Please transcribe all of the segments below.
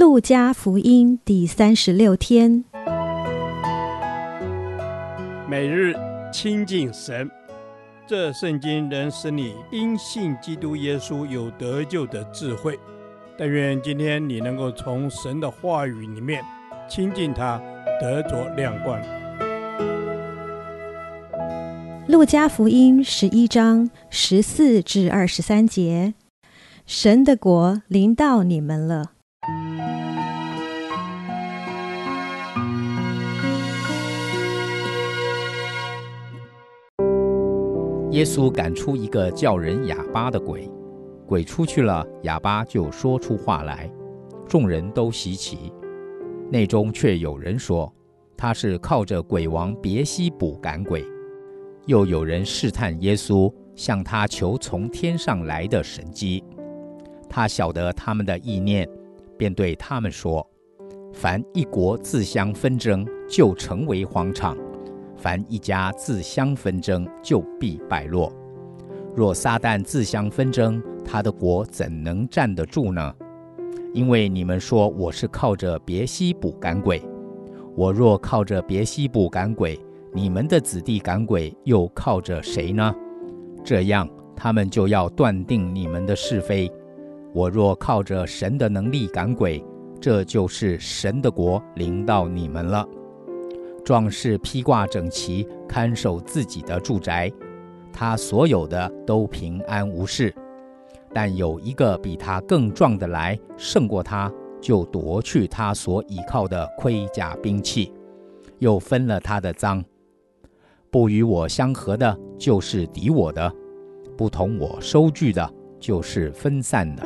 路加福音第36天，每日亲近神。这圣经能使你因信基督耶稣有得救的智慧。但愿今天你能够从神的话语里面亲近他，得着亮光。路加福音11章14至23节，神的国临到你们了。耶稣赶出一个叫人哑巴的鬼，鬼出去了，哑巴就说出话来，众人都稀奇。内中却有人说，他是靠着鬼王别西卜赶鬼。又有人试探耶稣，向他求从天上来的神迹。他晓得他们的意念，便对他们说，凡一国自相纷争，就成为荒场；凡一家自相纷争，就必败落。若撒旦自相纷争，他的国怎能站得住呢？因为你们说我是靠着别西卜赶鬼，我若靠着别西卜赶鬼，你们的子弟赶鬼又靠着谁呢？这样他们就要断定你们的是非。我若靠着神的能力赶鬼，这就是神的国临到你们了。壮士披挂整齐，看守自己的住宅，他所有的都平安无事。但有一个比他更壮的来，胜过他，就夺去他所倚靠的盔甲兵器，又分了他的赃。不与我相合的，就是敌我的；不同我收据的，就是分散的。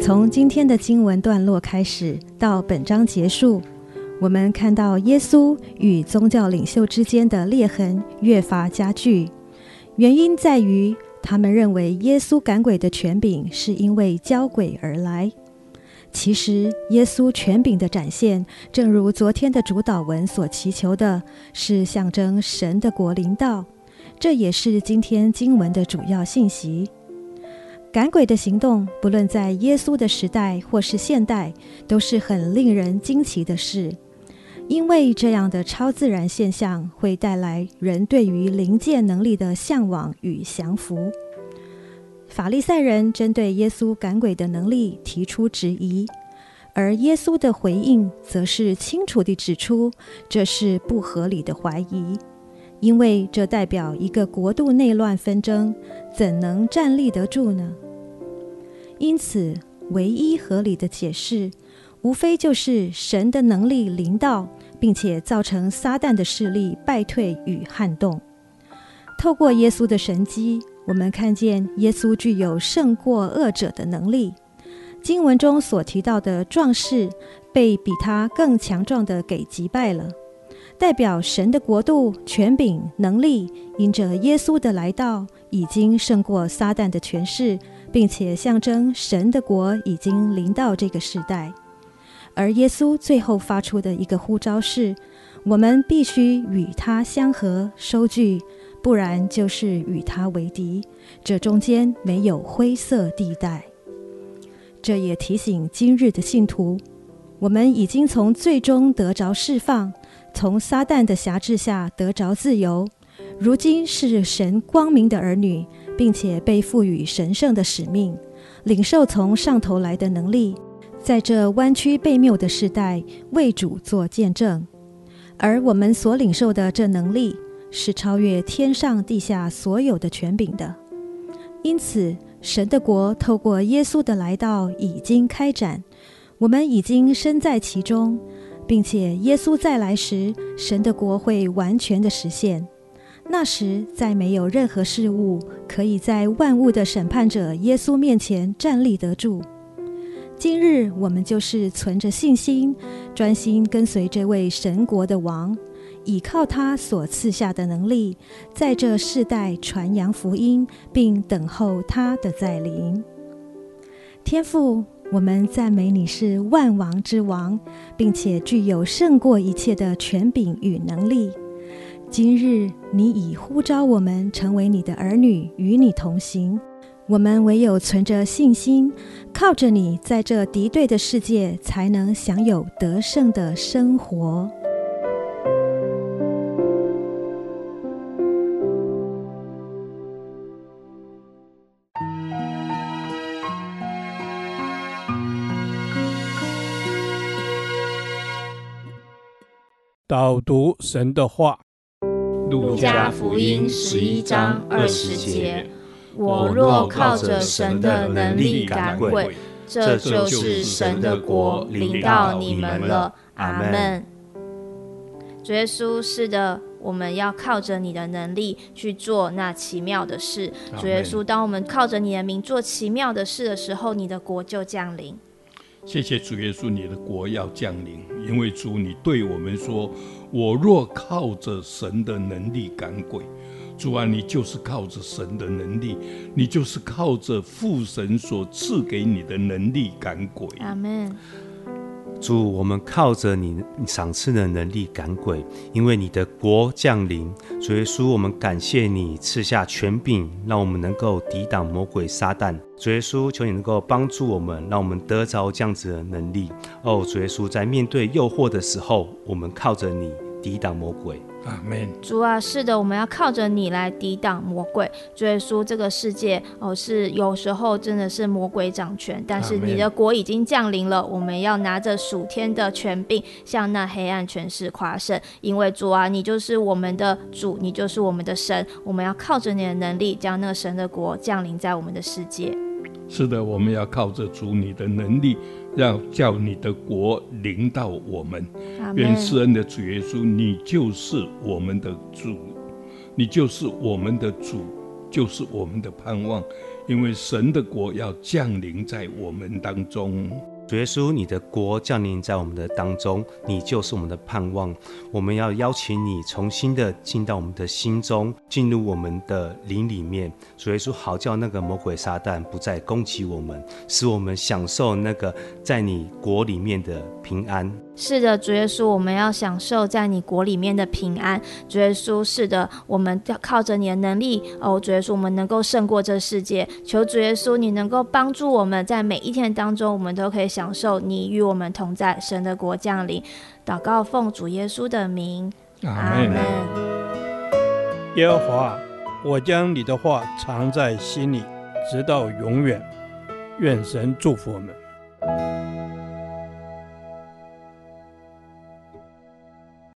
从今天的经文段落开始到本章结束，我们看到耶稣与宗教领袖之间的裂痕越发加剧。原因在于他们认为耶稣赶鬼的权柄是因为交鬼而来。其实耶稣权柄的展现，正如昨天的主导文所祈求的，是象征神的国临到，这也是今天经文的主要信息。赶鬼的行动，不论在耶稣的时代或是现代，都是很令人惊奇的事。因为这样的超自然现象会带来人对于灵界能力的向往与降服。法利赛人针对耶稣赶鬼的能力提出质疑，而耶稣的回应则是清楚地指出，这是不合理的怀疑。因为这代表一个国度内乱纷争，怎能站立得住呢？因此，唯一合理的解释，无非就是神的能力临到，并且造成撒旦的势力败退与撼动。透过耶稣的神迹，我们看见耶稣具有胜过恶者的能力。经文中所提到的壮士，被比他更强壮的给击败了。代表神的国度、权柄、能力，因着耶稣的来到，已经胜过撒旦的权势，并且象征神的国已经临到这个时代。而耶稣最后发出的一个呼召是，我们必须与他相合收据，不然就是与他为敌，这中间没有灰色地带。这也提醒今日的信徒，我们已经从最终得着释放，从撒旦的辖制下得着自由，如今是神光明的儿女，并且被赋予神圣的使命，领受从上头来的能力，在这弯曲悖谬的时代为主做见证。而我们所领受的这能力，是超越天上地下所有的权柄的。因此，神的国透过耶稣的来到已经开展，我们已经身在其中，并且耶稣再来时，神的国会完全的实现。那时再没有任何事物可以在万物的审判者耶稣面前站立得住。今日我们就是存着信心，专心跟随这位神国的王，倚靠他所赐下的能力，在这世代传扬福音，并等候他的再临。天父，我们赞美你是万王之王，并且具有胜过一切的权柄与能力。今日你已呼召我们成为你的儿女，与你同行。我们唯有存着信心，靠着你，在这敌对的世界，才能享有得胜的生活。导读神的话，路加福音11章20节，我若靠着神的能力赶鬼，这就是神的国临到你们了。阿们。主耶稣，是的，我们要靠着你的能力去做那奇妙的事。主耶稣，当我们靠着你的名做奇妙的事的时候，你的国就降临。谢谢主耶稣，你的国要降临，因为主你对我们说，我若靠着神的能力赶鬼。主啊，你就是靠着神的能力，你就是靠着父神所赐给你的能力赶鬼。阿们。主，我们靠着你赏赐的能力赶鬼，因为你的国降临。主耶稣，我们感谢你赐下权柄，让我们能够抵挡魔鬼撒旦。主耶稣，求你能够帮助我们，让我们得着这样子的能力。主耶稣，在面对诱惑的时候，我们靠着你抵挡魔鬼。Amen。 主啊，是的，我们要靠着你来抵挡魔鬼。主耶稣，这个世界是有时候真的是魔鬼掌权，但是你的国已经降临了，我们要拿着属天的权柄向那黑暗权势夸胜。因为主啊，你就是我们的主，你就是我们的神，我们要靠着你的能力将那个神的国降临在我们的世界。是的，我们要靠着主你的能力，要叫你的国临到我们。愿施恩的主耶稣，你就是我们的主，你就是我们的主，就是我们的盼望，因为神的国要降临在我们当中。主耶稣，你的国降临在我们的当中，你就是我们的盼望。我们要邀请你重新的进到我们的心中，进入我们的灵里面。主耶稣，好叫那个魔鬼撒旦不再攻击我们，使我们享受那个在你国里面的平安。是的，主耶稣，我们要享受在你国里面的平安。主耶稣，是的，我们要靠着你的能力。主耶稣，我们能够胜过这世界。求主耶稣，你能够帮助我们，在每一天当中，我们都可以享受你与我们同在，神的国降临。祷告奉主耶稣的名，阿们。耶和华，我将你的话藏在心里，直到永远。愿神祝福我们。